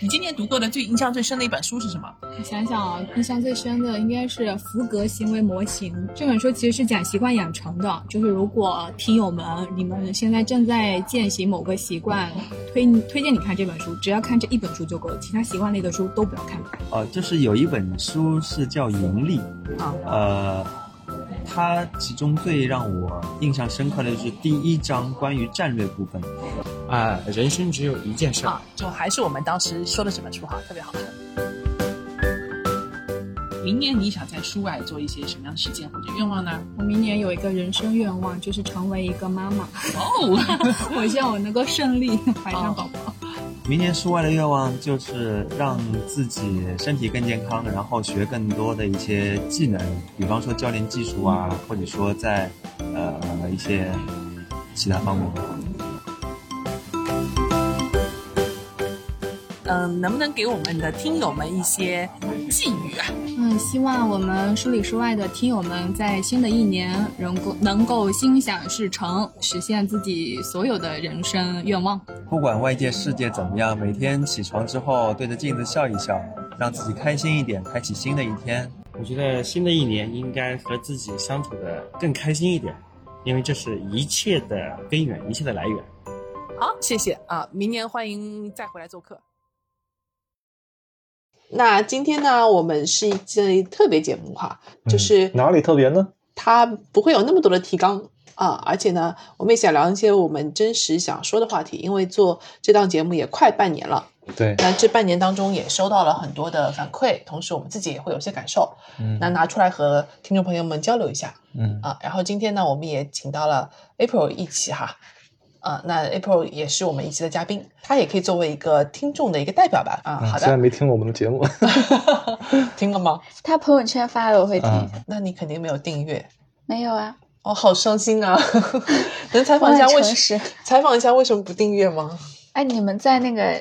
你今年读过的最印象最深的一本书是什么？我想想啊，印象最深的应该是《福格行为模型》这本书，其实是讲习惯养成的。就是如果听友们你们现在正在践行某个习惯，推荐你看这本书，只要看这一本书就够了，其他习惯类的书都不要看。就是有一本书是叫《盈利》啊，它其中最让我印象深刻的就是第一章关于战略部分啊，人生只有一件事啊，就还是我们当时说的这本书哈，特别好看。明年你想在书外做一些什么样的实践或者愿望呢？我明年有一个人生愿望，就是成为一个妈妈。哦，我希望我能够顺利怀上宝宝。明年书外的愿望就是让自己身体更健康，然后学更多的一些技能，比方说教练技术啊，或者说在一些其他方面。能不能给我们的听友们一些寄语啊？希望我们书里书外的听友们在新的一年能够心想事成，实现自己所有的人生愿望。不管外界世界怎么样，每天起床之后对着镜子笑一笑，让自己开心一点，开启新的一天。我觉得新的一年应该和自己相处的更开心一点，因为这是一切的根源，一切的来源。好，谢谢啊！明年欢迎再回来做客。那今天呢，我们是一期特别节目哈，就是哪里特别呢？它不会有那么多的提纲啊，而且呢，我们也想聊一些我们真实想说的话题，因为做这档节目也快半年了。对，那这半年当中也收到了很多的反馈，同时我们自己也会有些感受，那拿出来和听众朋友们交流一下。然后今天呢，我们也请到了 April 一起哈。那 April 也是我们一期的嘉宾，他也可以作为一个听众的一个代表吧。好的，虽然没听过我们的节目听了吗？他朋友圈发了我会听。那你肯定没有订阅？没有啊。好伤心啊能采访一下为什么不订阅吗？哎，你们在那个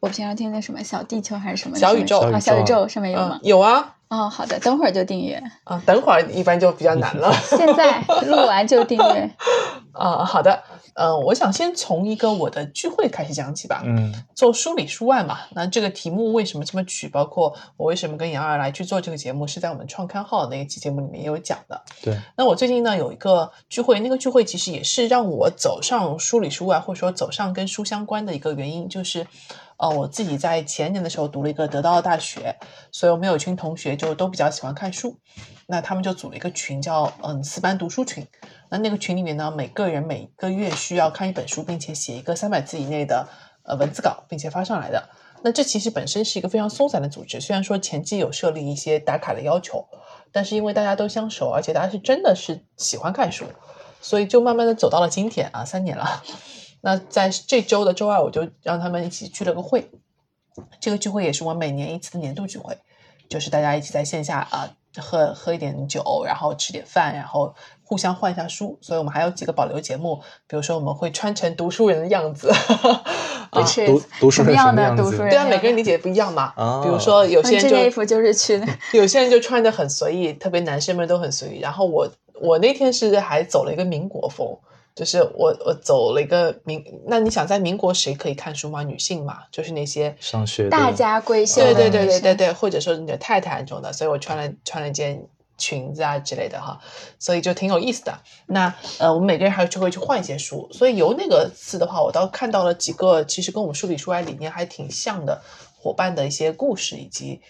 我平常听那什么小地球还是什么小宇宙上面有吗？有啊。好的，等会儿就订阅啊，等会儿一般就比较难了现在录完就订阅好的。我想先从一个我的聚会开始讲起吧。做书里书外嘛，那这个题目为什么这么取，包括我为什么跟杨二来去做这个节目，是在我们创刊号那一期节目里面也有讲的。对，那我最近呢有一个聚会，那个聚会其实也是让我走上书里书外，或者说走上跟书相关的一个原因，就是我自己在前年的时候读了一个得到的大学，所以我们有一群同学就都比较喜欢看书，那他们就组了一个群叫四班读书群。那个群里面呢，每个人每个月需要看一本书，并且写一个300字以内的文字稿，并且发上来的。那这其实本身是一个非常松散的组织，虽然说前期有设立一些打卡的要求，但是因为大家都相熟，而且大家是真的是喜欢看书，所以就慢慢的走到了今天啊，3年了。那在这周的周二，我就让他们一起聚了个会。这个聚会也是我每年一次的年度聚会，就是大家一起在线下喝一点酒，然后吃点饭，然后互相换一下书。所以我们还有几个保留节目，比如说我们会穿成读书人的样子读书人什么样子？对啊，每个人理解不一样嘛。比如说有些人就这件衣服就是去有些人就穿得很随意，特别男生们都很随意。然后我那天是还走了一个民国风，就是我走了一个那你想在民国谁可以看书吗？女性嘛，就是那些上学大家闺秀，对，或者说你的太太那种的，所以我穿了一件裙子啊之类的哈，所以就挺有意思的。那我们每个人还就会去换一些书，所以由那个次的话，我倒看到了几个其实跟我们书里书外理念还挺像的伙伴的一些故事，以及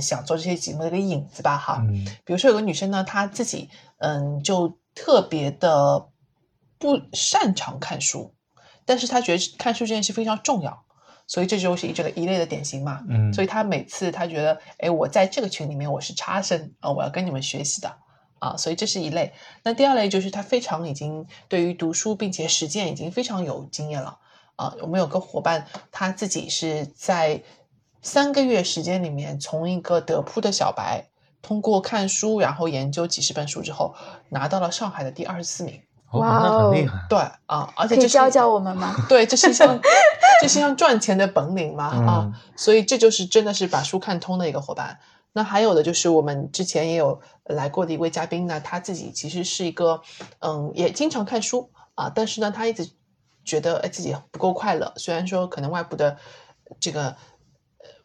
想做这些节目的一个影子吧哈。比如说有个女生呢，她自己就特别的不擅长看书，但是他觉得看书这件事非常重要，所以这就是一类的典型嘛。所以他每次他觉得，我在这个群里面我是差生啊，我要跟你们学习的啊，所以这是一类。那第二类就是他非常已经对于读书并且实践已经非常有经验了啊。我们有个伙伴，他自己是在3个月时间里面，从一个德扑的小白，通过看书然后研究几10本书之后，拿到了上海的第24名。哇，那很厉害。对啊，而且可以教教我们吗？对，这是一项赚钱的本领嘛啊，所以这就是真的是把书看通的一个伙伴。那还有的就是我们之前也有来过的一位嘉宾呢，他自己其实是一个也经常看书啊，但是呢他一直觉得自己不够快乐，虽然说可能外部的这个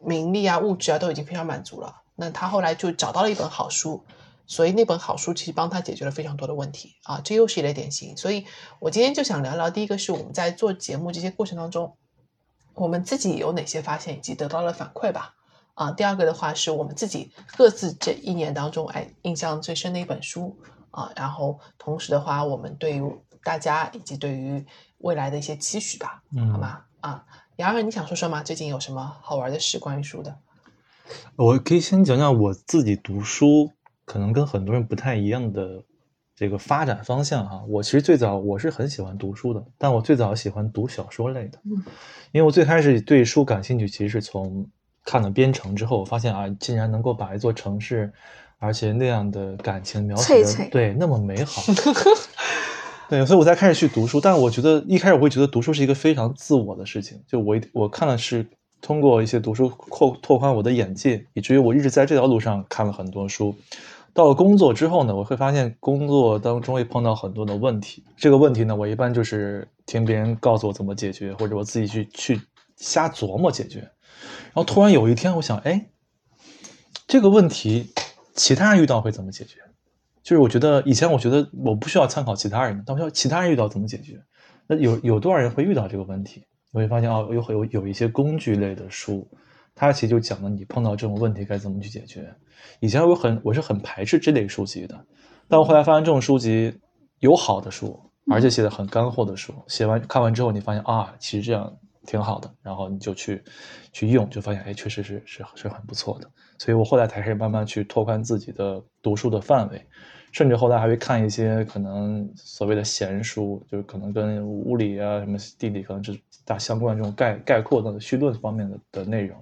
名利啊物质啊都已经非常满足了，那他后来就找到了一本好书，所以那本好书其实帮他解决了非常多的问题啊，这又是一类典型。所以我今天就想聊聊，第一个是我们在做节目这些过程当中，我们自己有哪些发现以及得到了反馈吧啊，第二个的话是我们自己各自这一年当中印象最深的一本书啊，然后同时的话我们对于大家以及对于未来的一些期许吧，好吗？啊，杨二你想说说吗？最近有什么好玩的事关于书的？我可以先讲讲我自己读书可能跟很多人不太一样的这个发展方向啊。我其实最早我是很喜欢读书的，但我最早喜欢读小说类的，因为我最开始对书感兴趣其实是从看了《边城》之后，我发现啊，竟然能够把一座城市，而且那样的感情描写的对那么美好，对，所以我才开始去读书。但我觉得一开始我会觉得读书是一个非常自我的事情，就我看的是通过一些读书拓宽我的眼界，以至于我一直在这条路上看了很多书。到了工作之后呢，我会发现工作当中会碰到很多的问题，这个问题呢，我一般就是听别人告诉我怎么解决，或者我自己去瞎琢磨解决。然后突然有一天我想，哎，这个问题其他人遇到会怎么解决，就是我觉得以前我觉得我不需要参考其他人，但我说其他人遇到怎么解决，那有多少人会遇到这个问题，我会发现哦，有一些工具类的书，它其实就讲了你碰到这种问题该怎么去解决。以前我是很排斥这类书籍的，但我后来发现这种书籍有好的书，而且写的很干货的书，看完之后你发现啊，其实这样挺好的，然后你就去用，就发现哎，确实是很不错的。所以我后来才开始慢慢去拓宽自己的读书的范围，甚至后来还会看一些可能所谓的闲书，就是可能跟物理啊什么地理可能是大相关这种概括的绪论方面的内容。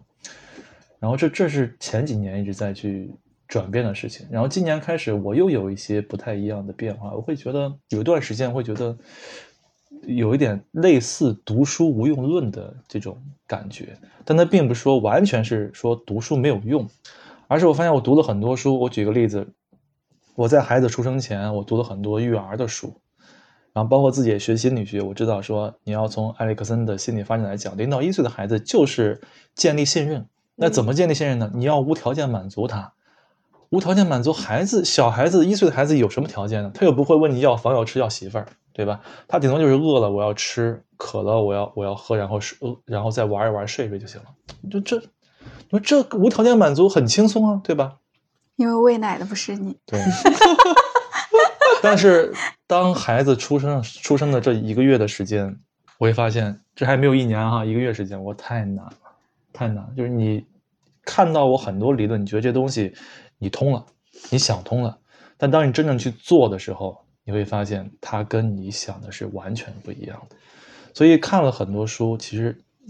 然后这是前几年一直在去转变的事情。然后今年开始我又有一些不太一样的变化，我会觉得有一段时间会觉得有一点类似读书无用论的这种感觉，但它并不是说完全是说读书没有用，而是我发现我读了很多书。我举个例子，我在孩子出生前我读了很多育儿的书，然后包括自己也学心理学，我知道说你要从埃里克森的心理发展来讲，0到1岁的孩子就是建立信任。那怎么建立信任呢？你要无条件满足他。无条件满足孩子，小孩子1岁的孩子有什么条件呢？他又不会问你要房要吃要媳妇儿，对吧？他顶多就是饿了我要吃，渴了我要喝，然后再玩一玩睡一睡就行了。你说这无条件满足很轻松啊，对吧？因为喂奶的不是你。对。但是当孩子出生的这1个月的时间，我会发现这还没有1年哈，1个月时间我太难了。就是你看到我很多理论，你觉得这东西你通了，你想通了，但当你真正去做的时候，你会发现它跟你想的是完全不一样的。所以看了很多书，其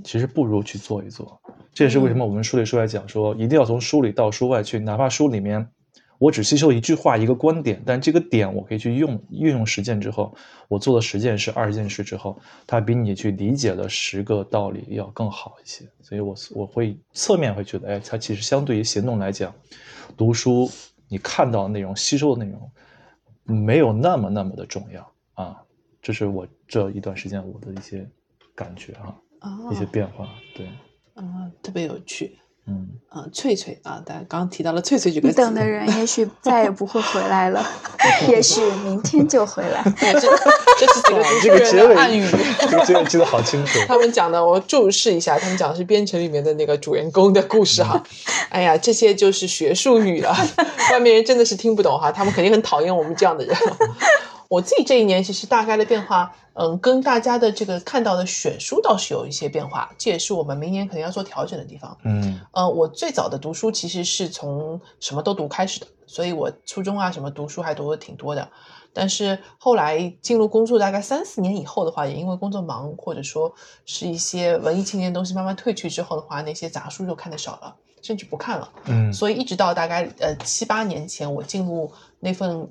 实不如去做一做。这也是为什么我们书里说来讲说，一定要从书里到书外去，哪怕书里面我只吸收一句话一个观点，但这个点我可以去运用实践之后，我做了10件事20件事之后，它比你去理解了10个道理要更好一些。所以我会侧面会觉得，哎，它其实相对于行动来讲，读书你看到的内容吸收的内容没有那么的重要啊。这是我这一段时间我的一些感觉啊，一些变化。对，特别有趣。翠翠啊，大家刚刚提到了翠翠这个词，你等的人也许再也不会回来了，也许明天就回来。这是几个主持人的暗语，这个结尾记得好清楚。他们讲的，我注释一下，他们讲的是《编程》里面的那个主人公的故事哈。哎呀，这些就是学术语了，外面人真的是听不懂哈，他们肯定很讨厌我们这样的人。我自己这一年其实大概的变化，跟大家的这个看到的选书倒是有一些变化，这也是我们明年可能要做调整的地方。我最早的读书其实是从什么都读开始的，所以我初中啊什么读书还读的挺多的。但是后来进入工作大概3-4年以后的话，也因为工作忙，或者说是一些文艺青年的东西慢慢退去之后的话，那些杂书就看得少了，甚至不看了。所以一直到大概7-8年前，我进入那份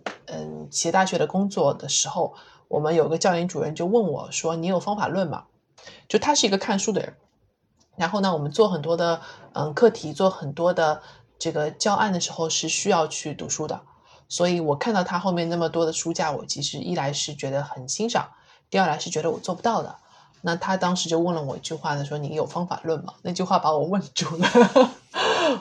企业大学的工作的时候，我们有个教研主任就问我说，你有方法论吗？就他是一个看书的人，然后呢我们做很多的课题，做很多的这个教案的时候是需要去读书的。所以我看到他后面那么多的书架，我其实一来是觉得很欣赏，第二来是觉得我做不到的那他当时就问了我一句话，他说你有方法论吗？那句话把我问住了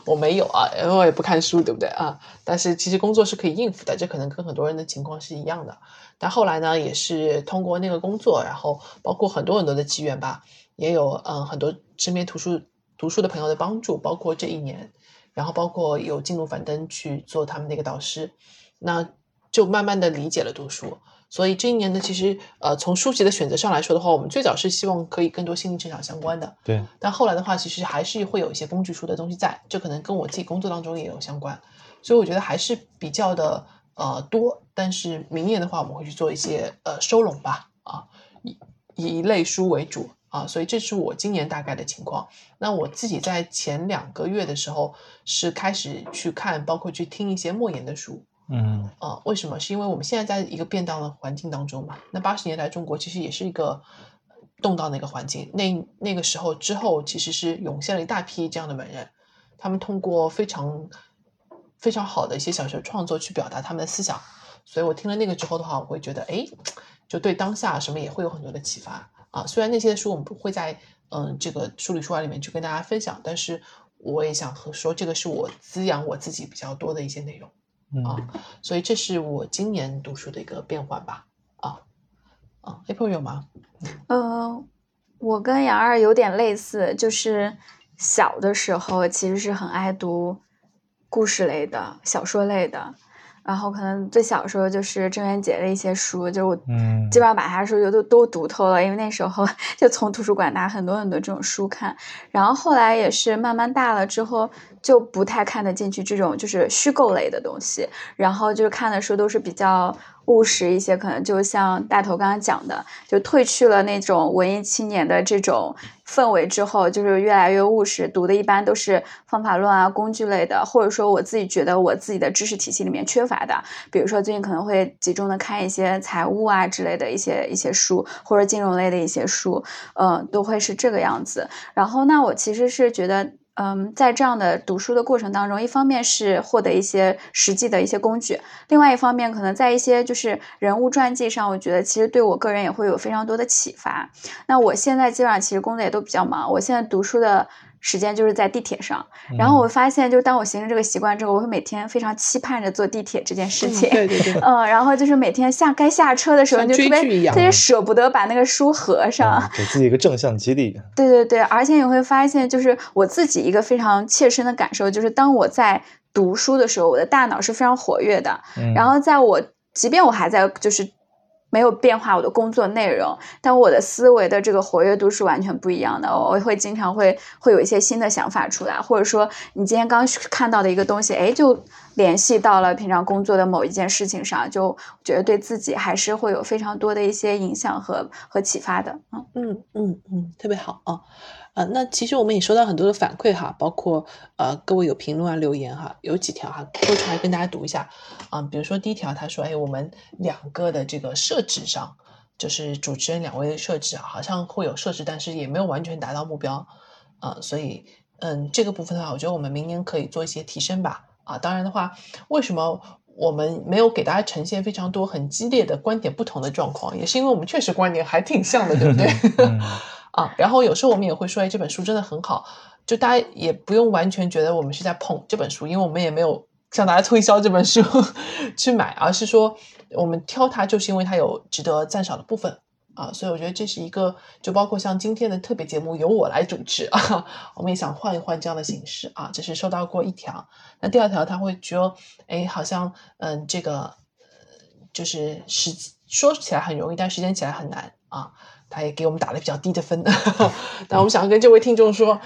我没有啊，因为我也不看书，对不对啊？但是其实工作是可以应付的，这可能跟很多人的情况是一样的。但后来呢，也是通过那个工作，然后包括很多的机缘吧，也有很多身边读书的朋友的帮助，包括这一年，然后包括有进入樊登去做他们那个导师，那就慢慢的理解了读书。所以这一年呢，其实从书籍的选择上来说的话，我们最早是希望可以更多心灵成长相关的，对。但后来的话，其实还是会有一些工具书的东西在，这可能跟我自己工作当中也有相关，所以我觉得还是比较的多。但是明年的话，我们会去做一些收拢吧，啊，以一类书为主啊，所以这是我今年大概的情况。那我自己在前2个月的时候是开始去看，包括去听一些莫言的书。嗯为什么？是因为我们现在在一个变动的环境当中嘛。那80年代中国其实也是一个动荡的一个环境，那个时候之后其实是涌现了一大批这样的文人，他们通过非常非常好的一些小说创作去表达他们的思想。所以我听了那个之后的话，我会觉得就对当下什么也会有很多的启发啊。虽然那些书我们不会在这个书里书外里面去跟大家分享，但是我也想说这个是我滋养我自己比较多的一些内容。所以这是我今年读书的一个变化吧。April 有吗？我跟杨二有点类似，就是小的时候其实是很爱读故事类的、小说类的，然后可能最小的时候就是郑渊洁的一些书，就我基本上把他的书都读透了，因为那时候就从图书馆拿很多很多这种书看。然后后来也是慢慢大了之后就不太看得进去这种就是虚构类的东西，然后就是看的书都是比较务实一些，可能就像大头刚刚讲的，就褪去了那种文艺青年的这种氛围之后，就是越来越务实，读的一般都是方法论啊、工具类的，或者说我自己觉得我自己的知识体系里面缺乏的，比如说最近可能会集中的看一些财务啊之类的一些书，或者金融类的一些书，都会是这个样子。然后那我其实是觉得在这样的读书的过程当中，一方面是获得一些实际的一些工具，另外一方面可能在一些就是人物传记上，我觉得其实对我个人也会有非常多的启发。那我现在基本上其实工作也都比较忙，我现在读书的时间就是在地铁上，然后我发现就当我形成这个习惯之后，我会每天非常期盼着坐地铁这件事情。对对对。然后就是每天该下车的时候，你就特别舍不得把那个书合上，给自己一个正向激励。对对对，而且你会发现，就是我自己一个非常切身的感受，就是当我在读书的时候，我的大脑是非常活跃的，然后即便我还在就是没有变化我的工作内容，但我的思维的这个活跃度是完全不一样的。我会经常会有一些新的想法出来，或者说你今天刚看到的一个东西，就联系到了平常工作的某一件事情上，就觉得对自己还是会有非常多的一些影响和启发的。特别好啊。那其实我们也收到很多的反馈哈，包括各位有评论啊、留言哈，有几条哈播出来跟大家读一下啊。比如说第一条，他说我们2个的这个设置上，就是主持人2位的设置啊，好像会有设置，但是也没有完全达到目标啊。所以这个部分的话，我觉得我们明年可以做一些提升吧啊。当然的话，为什么我们没有给大家呈现非常多很激烈的观点不同的状况，也是因为我们确实观点还挺像的，对不对？啊，然后有时候我们也会说，这本书真的很好，就大家也不用完全觉得我们是在捧这本书，因为我们也没有向大家推销这本书去买，而是说我们挑它就是因为它有值得赞赏的部分啊。所以我觉得这是一个，就包括像今天的特别节目由我来主持啊，我们也想换一换这样的形式啊。这是收到过一条。那第二条他会觉得好像这个就是说起来很容易，但实践起来很难啊。他也给我们打了比较低的分但我们想要跟这位听众说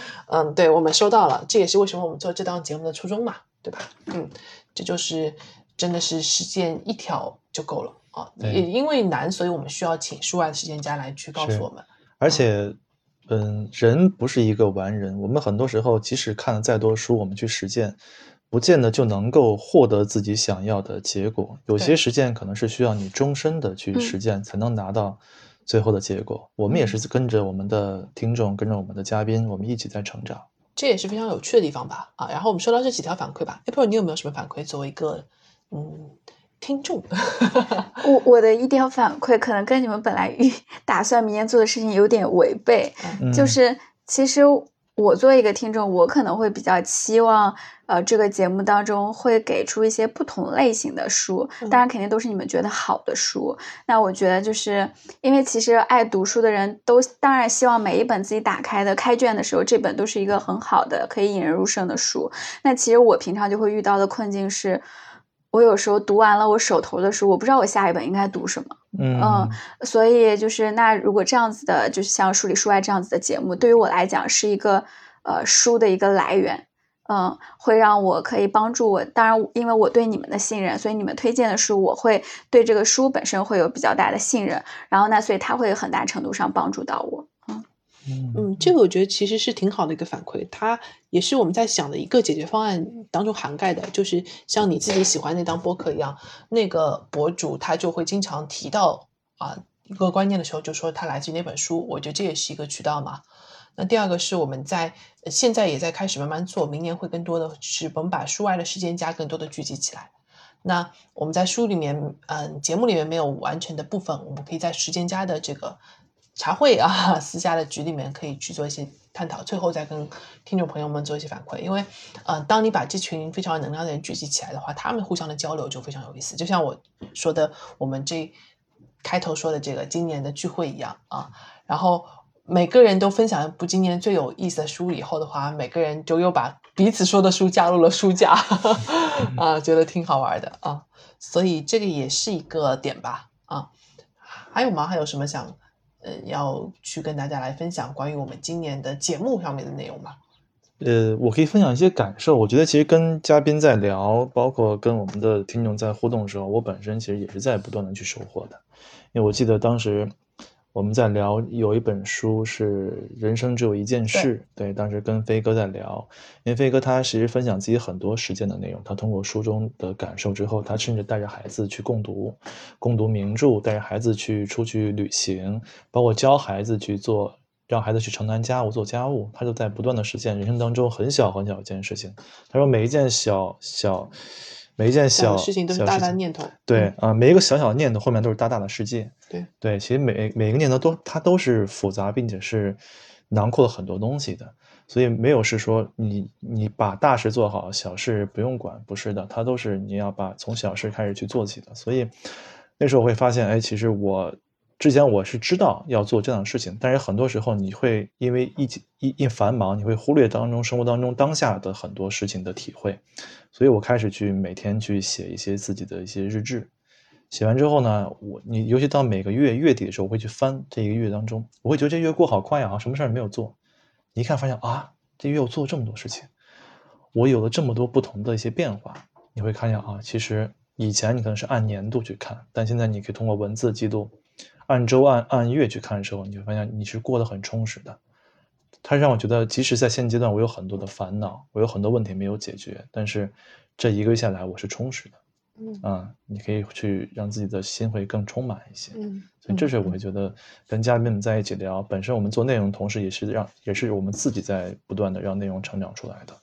对，我们收到了，这也是为什么我们做这档节目的初衷嘛，对吧？这就是真的是实践一条就够了啊。也因为难，所以我们需要请书外的实践家来去告诉我们。而且人不是一个完人，我们很多时候即使看了再多书，我们去实践不见得就能够获得自己想要的结果，有些实践可能是需要你终身的去实践才能拿到最后的结果。我们也是跟着我们的听众，跟着我们的嘉宾，我们一起在成长，这也是非常有趣的地方吧啊。然后我们收到这几条反馈吧。April， 你有没有什么反馈作为一个听众我的一点反馈可能跟你们本来打算明年做的事情有点违背、就是其实我作为一个听众，我可能会比较期望这个节目当中会给出一些不同类型的书，当然肯定都是你们觉得好的书。那我觉得就是因为其实爱读书的人都当然希望每一本自己打开的开卷的时候，这本都是一个很好的可以引人入胜的书。那其实我平常就会遇到的困境是，我有时候读完了我手头的书，我不知道我下一本应该读什么。所以就是那如果这样子的，就是像书里书外这样子的节目，对于我来讲是一个书的一个来源。会让我可以帮助我，当然因为我对你们的信任，所以你们推荐的书我会对这个书本身会有比较大的信任，然后那所以它会很大程度上帮助到我。这个我觉得其实是挺好的一个反馈，它也是我们在想的一个解决方案当中涵盖的，就是像你自己喜欢那档播客一样，那个博主他就会经常提到一个观念的时候就说他来自于那本书，我觉得这也是一个渠道嘛。那第二个是我们在现在也在开始慢慢做，明年会更多的是我们把书外的事件夹更多的聚集起来。那我们在书里面节目里面没有完成的部分，我们可以在时间夹的这个茶会私下的局里面可以去做一些探讨，最后再跟听众朋友们做一些反馈。因为当你把这群非常有能量的人聚集起来的话，他们互相的交流就非常有意思，就像我说的我们这开头说的这个今年的聚会一样然后每个人都分享一部今年最有意思的书以后的话，每个人就又把彼此说的书加入了书架觉得挺好玩的所以这个也是一个点吧还有吗？还有什么想要去跟大家来分享关于我们今年的节目上面的内容吗？我可以分享一些感受。我觉得其实跟嘉宾在聊，包括跟我们的听众在互动的时候，我本身其实也是在不断的去收获的。因为我记得当时我们在聊有一本书是人生只有一件事， 对，当时跟飞哥在聊，因为飞哥他其实分享自己很多实践的内容，他通过书中的感受之后，他甚至带着孩子去共读名著，带着孩子去出去旅行，包括教孩子去做，让孩子去承担家务，做家务，他就在不断的实践人生当中很小很小一件事情。他说每一件小事情都是大大的念头，对每一个小小的念头后面都是大大的世界。对，其实每一个念头它都是复杂并且是囊括了很多东西的，所以没有是说你把大事做好，小事不用管，不是的，它都是你要把从小事开始去做起的。所以那时候我会发现，其实我之前我是知道要做这样的事情，但是很多时候你会因为一繁忙，你会忽略生活当中当下的很多事情的体会。所以我开始去每天去写一些自己的一些日志，写完之后呢，你尤其到每个月底的时候，我会去翻这一个月当中，我会觉得这月过好快啊，什么事儿没有做，你一看发现这月我做了这么多事情，我有了这么多不同的一些变化。你会看见其实以前你可能是按年度去看，但现在你可以通过文字记录，按周按月去看的时候，你会发现你是过得很充实的。它让我觉得即使在现阶段我有很多的烦恼，我有很多问题没有解决，但是这一个月下来我是充实的。你可以去让自己的心会更充满一些。所以这是我会觉得跟嘉宾们在一起聊，本身我们做内容同时也是我们自己在不断的让内容成长出来的。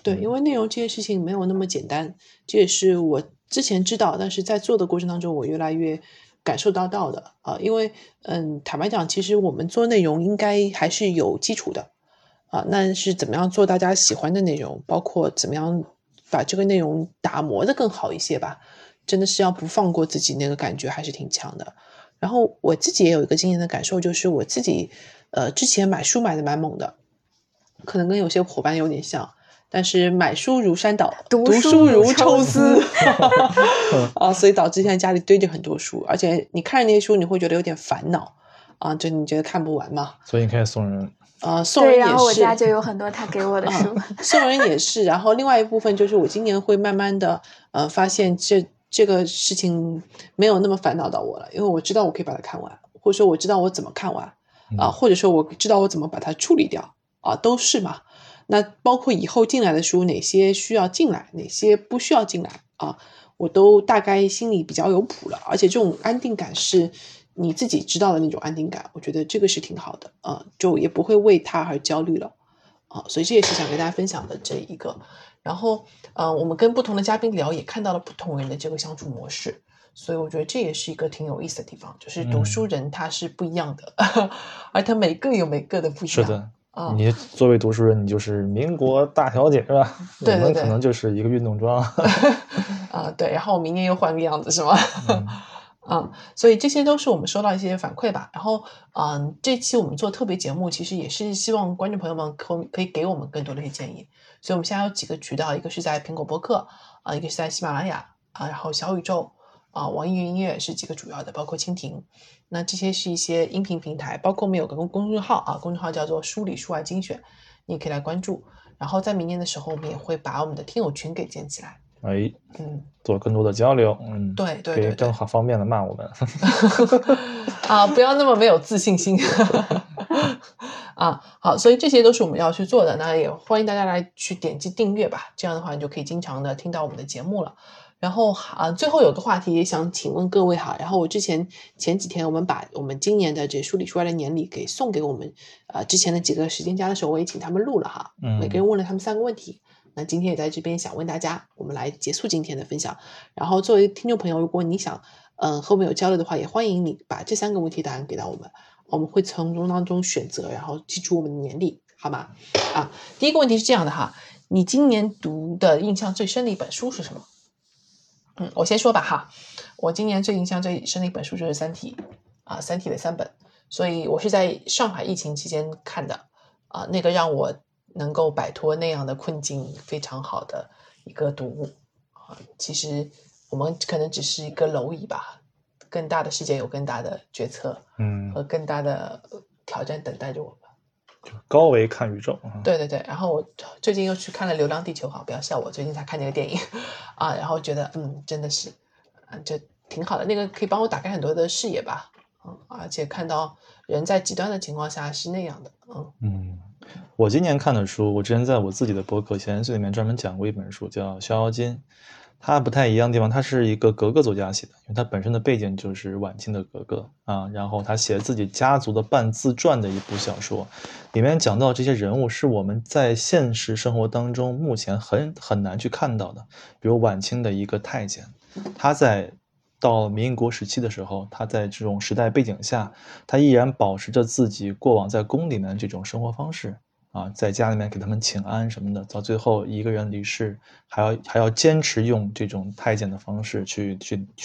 对，因为内容这件事情没有那么简单，这也是我之前知道，但是在做的过程当中我越来越感受到的因为坦白讲，其实我们做内容应该还是有基础的那是怎么样做大家喜欢的内容，包括怎么样把这个内容打磨的更好一些吧，真的是要不放过自己，那个感觉还是挺强的。然后我自己也有一个今年的感受，就是我自己之前买书买的蛮猛的，可能跟有些伙伴有点像，但是买书如山倒，读书如抽丝所以导致现在家里堆着很多书，而且你看着那些书你会觉得有点烦恼就你觉得看不完嘛，所以你可以送人送人也是。对，然后我家就有很多他给我的书送人也是。然后另外一部分就是我今年会慢慢的发现这个事情没有那么烦恼到我了，因为我知道我可以把它看完，或者说我知道我怎么看完或者说我知道我怎么把它处理掉都是嘛。那包括以后进来的书，哪些需要进来，哪些不需要进来我都大概心里比较有谱了。而且这种安定感是你自己知道的那种安定感，我觉得这个是挺好的就也不会为它而焦虑了所以这也是想给大家分享的这一个。然后我们跟不同的嘉宾聊，也看到了不同人的这个相处模式所以我觉得这也是一个挺有意思的地方，就是读书人他是不一样的、而他每个有每个的不一样。是的、你作为读书人你就是民国大小姐是吧？对对对，我们可能就是一个运动装对，然后我明年又换个样子是吗？所以这些都是我们收到一些反馈吧。然后这期我们做特别节目其实也是希望观众朋友们可以给我们更多的一些建议，所以我们现在有几个渠道，一个是在苹果播客一个是在喜马拉雅然后小宇宙网易云音乐是几个主要的，包括蜻蜓。那这些是一些音频平台，包括我们有个公众号公众号叫做书里书外精选，你可以来关注。然后在明年的时候我们也会把我们的听友群给建起来，哎，做更多的交流，对对对，更好方便的骂我们不要那么没有自信心好，所以这些都是我们要去做的。那也欢迎大家来去点击订阅吧，这样的话你就可以经常的听到我们的节目了。然后最后有个话题也想请问各位哈，然后我前几天我们把我们今年的这书里书外的年历给送给我们之前的几个实践家的时候，我也请他们录了哈，每个人问了他们3个问题。那今天也在这边想问大家，我们来结束今天的分享。然后作为听众朋友，如果你想和我们有交流的话，也欢迎你把这3个问题答案给到我们，我们会从中当中选择，然后记住我们的年历，好吗？第一个问题是这样的哈，你今年读的印象最深的一本书是什么？我先说吧哈，我今年印象最深的一本书就是《三体》《三体》的3本，所以我是在上海疫情期间看的那个让我能够摆脱那样的困境非常好的一个读物其实我们可能只是一个蝼蚁吧，更大的世界有更大的决策和更大的挑战等待着我们，就高维看宇宙对对对。然后我最近又去看了《流浪地球》，不要笑我，最近才看那个电影然后觉得真的是就挺好的，那个可以帮我打开很多的视野吧而且看到人在极端的情况下是那样的我今年看的书，我之前在我自己的博客闲言碎语里面专门讲过一本书，叫《逍遥津》。它不太一样的地方，它是一个格格作家写的，因为它本身的背景就是晚清的格格然后他写自己家族的半自传的一部小说，里面讲到这些人物是我们在现实生活当中目前很难去看到的，比如晚清的一个太监，他在到民国时期的时候，他在这种时代背景下，他依然保持着自己过往在宫里面这种生活方式在家里面给他们请安什么的，到最后一个人离世，还要坚持用这种太监的方式去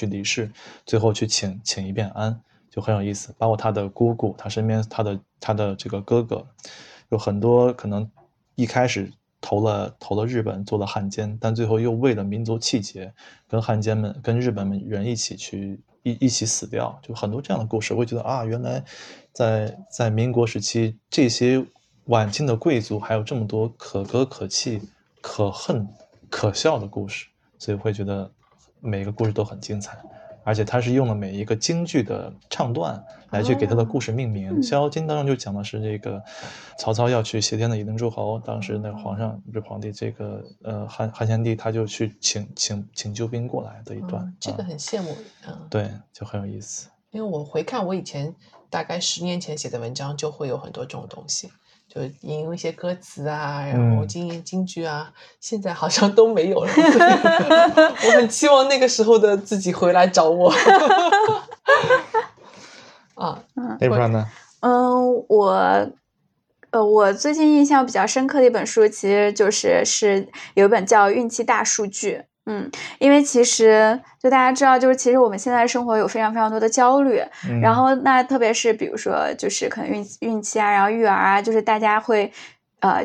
离世，最后去请一遍安，就很有意思。包括他的姑姑，他身边他的这个哥哥，有很多可能一开始投了日本做了汉奸，但最后又为了民族气节跟汉奸们跟日本人一起死掉，就很多这样的故事。我会觉得原来在民国时期，这些晚清的贵族还有这么多可歌可泣可恨可笑的故事，所以会觉得每个故事都很精彩。而且他是用了每一个京剧的唱段来去给他的故事命名。《逍遥津》当中就讲的是这个曹操要去挟天的以令诸侯，当时那个皇帝这个汉献帝他就去请救兵过来的一段这个很羡慕对，就很有意思。因为我回看我以前大概10年前写的文章，就会有很多这种东西，就引用一些歌词然后经营京剧现在好像都没有了我很期望那个时候的自己回来找我April 呢？我最近印象比较深刻的一本书，其实是有一本叫《运气大数据》因为其实就大家知道，就是其实我们现在生活有非常非常多的焦虑然后那特别是比如说就是可能孕期然后育儿就是大家会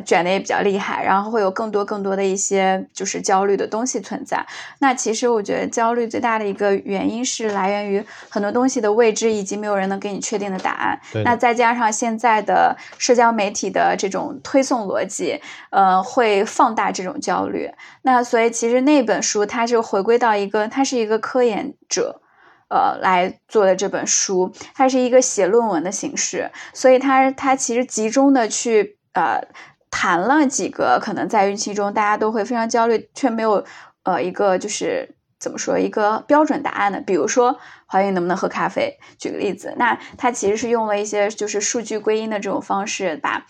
卷的也比较厉害，然后会有更多的一些就是焦虑的东西存在。那其实我觉得焦虑最大的一个原因是来源于很多东西的未知，以及没有人能给你确定的答案。那再加上现在的社交媒体的这种推送逻辑会放大这种焦虑。那所以其实那本书它就回归到它是一个科研者来做的这本书，它是一个写论文的形式，所以它其实集中的去谈了几个可能在孕期中大家都会非常焦虑却没有一个就是怎么说一个标准答案的，比如说怀孕能不能喝咖啡，举个例子。那它其实是用了一些就是数据归因的这种方式，把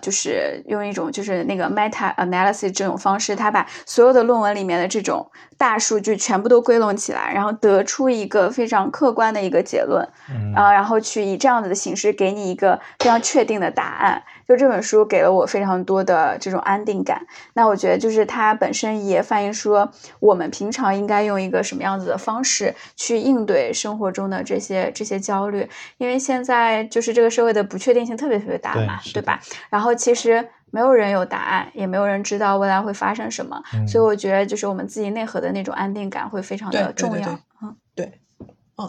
就是用一种就是那个 meta analysis 这种方式，他把所有的论文里面的这种大数据全部都归拢起来，然后得出一个非常客观的一个结论，然后去以这样子的形式给你一个非常确定的答案。就这本书给了我非常多的这种安定感。那我觉得就是它本身也反映说我们平常应该用一个什么样子的方式去应对生活中的这些焦虑，因为现在就是这个社会的不确定性特别特别大嘛， 对吧？然后其实没有人有答案，也没有人知道未来会发生什么，所以我觉得就是我们自己内核的那种安定感会非常的重要。对，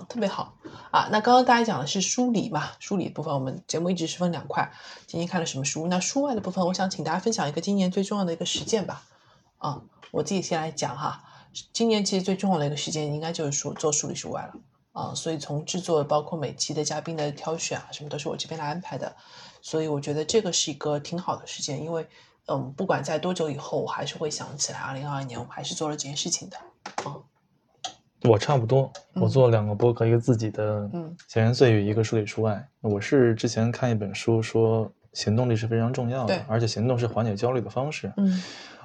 特别好啊！那刚刚大家讲的是书里嘛，书里部分我们节目一直是分两块，今天看了什么书？那书外的部分，我想请大家分享一个今年最重要的一个实践吧。啊，我自己先来讲哈，今年其实最重要的一个实践应该就是做书里书外了啊，所以从制作包括每期的嘉宾的挑选啊，什么都是我这边来安排的，所以我觉得这个是一个挺好的实践，因为不管在多久以后，我还是会想起来2022年我们还是做了这件事情的啊。我差不多，我做了两个播客，一个自己的闲言碎语，一个书里书外。我是之前看一本书说行动力是非常重要的，而且行动是缓解焦虑的方式。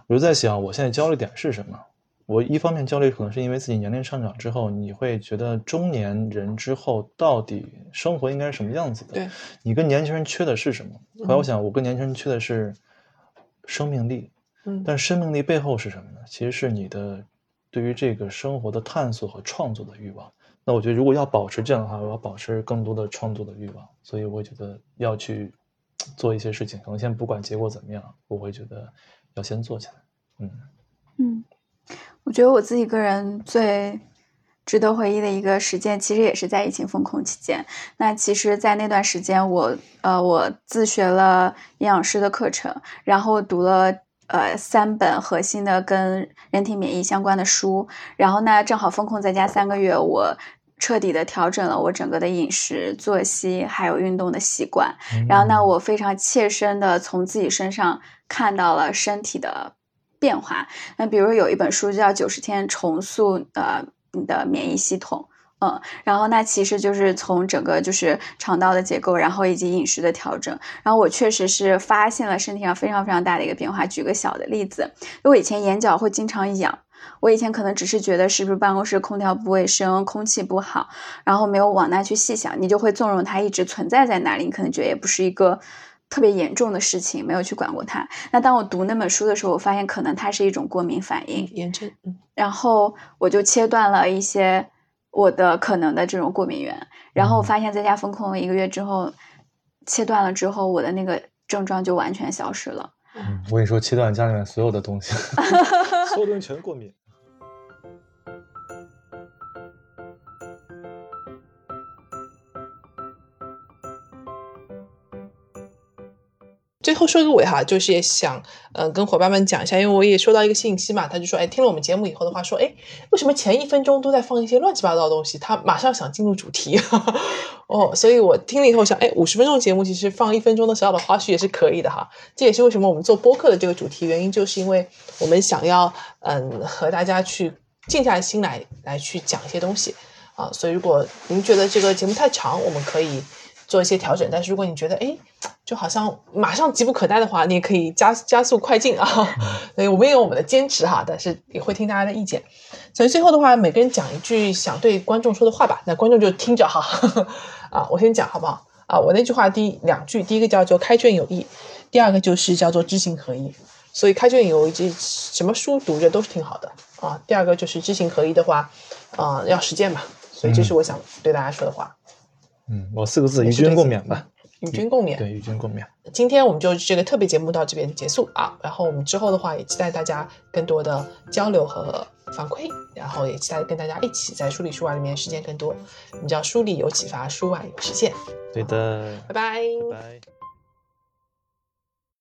我就在想我现在焦虑点是什么。我一方面焦虑可能是因为自己年龄上涨之后，你会觉得中年人之后到底生活应该是什么样子的，对，你跟年轻人缺的是什么。后来我想我跟年轻人缺的是生命力，但生命力背后是什么呢？其实是你的对于这个生活的探索和创作的欲望。那我觉得如果要保持这样的话，我要保持更多的创作的欲望，所以我觉得要去做一些事情，可能先不管结果怎么样，我会觉得要先做起来。我觉得我自己个人最值得回忆的一个时间其实也是在疫情封控期间。那其实在那段时间我自学了营养师的课程，然后读了3本核心的跟人体免疫相关的书，然后呢，正好封控在家3个月，我彻底的调整了我整个的饮食、作息还有运动的习惯，然后呢，我非常切身的从自己身上看到了身体的变化。那比如有一本书叫90天重塑你的免疫系统。然后那其实就是从整个就是肠道的结构，然后以及饮食的调整，然后我确实是发现了身体上非常非常大的一个变化。举个小的例子，我以前眼角会经常痒，我以前可能只是觉得是不是办公室空调不卫生，空气不好，然后没有往那去细想，你就会纵容它一直存在在那里，你可能觉得也不是一个特别严重的事情，没有去管过它。那当我读那本书的时候，我发现可能它是一种过敏反应，炎症，然后我就切断了一些我的可能的这种过敏源，然后我发现在家封控1个月之后，切断了之后，我的那个症状就完全消失了。我跟你说，切断家里面所有的东西，所有东西全过敏。最后说个尾哈，就是也想跟伙伴们讲一下，因为我也收到一个信息嘛，他就说，听了我们节目以后的话，说为什么前1分钟都在放一些乱七八糟的东西，他马上想进入主题所以我听了以后想，50分钟节目其实放1分钟的小小的花絮也是可以的哈。这也是为什么我们做播客的这个主题原因，就是因为我们想要和大家去静下心来去讲一些东西啊。所以如果您觉得这个节目太长，我们可以做一些调整，但是如果你觉得就好像马上急不可待的话，你也可以加速快进啊。所以我们也有我们的坚持哈，但是也会听大家的意见。所以最后的话，每个人讲一句想对观众说的话吧，那观众就听着哈。啊，我先讲好不好？啊，我那句话2句，第一个叫做开卷有益，第二个就是叫做知行合一。所以开卷有益，什么书读着都是挺好的啊。第二个就是知行合一的话，要实践嘛。所以这是我想对大家说的话。我4个字，与君共勉吧。与君共勉，对，与君共勉。今天我们就这个特别节目到这边结束啊，然后我们之后的话也期待大家更多的交流和反馈，然后也期待跟大家一起在书里书外里面实践更多。你知道书里有启发，书外有实践。对的，拜拜。